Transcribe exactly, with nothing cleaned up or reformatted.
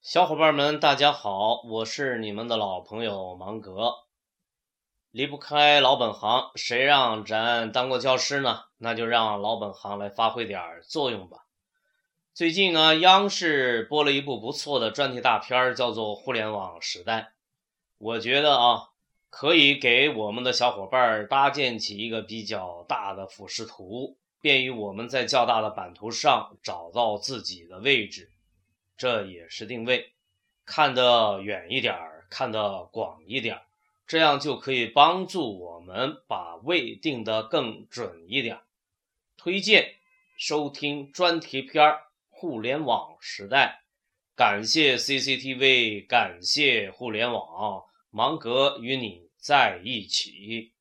小伙伴们大家好，我是你们的老朋友芒格。离不开老本行，谁让咱当过教师呢？那就让老本行来发挥点作用吧。最近呢，央视播了一部不错的专题大片，叫做《互联网时代》。我觉得啊，可以给我们的小伙伴搭建起一个比较大的俯视图，便于我们在较大的版图上找到自己的位置。这也是定位，看得远一点，看得广一点，这样就可以帮助我们把位定得更准一点。推荐收听专题片《互联网时代》，感谢 C C T V， 感谢互联网，芒格与你在一起。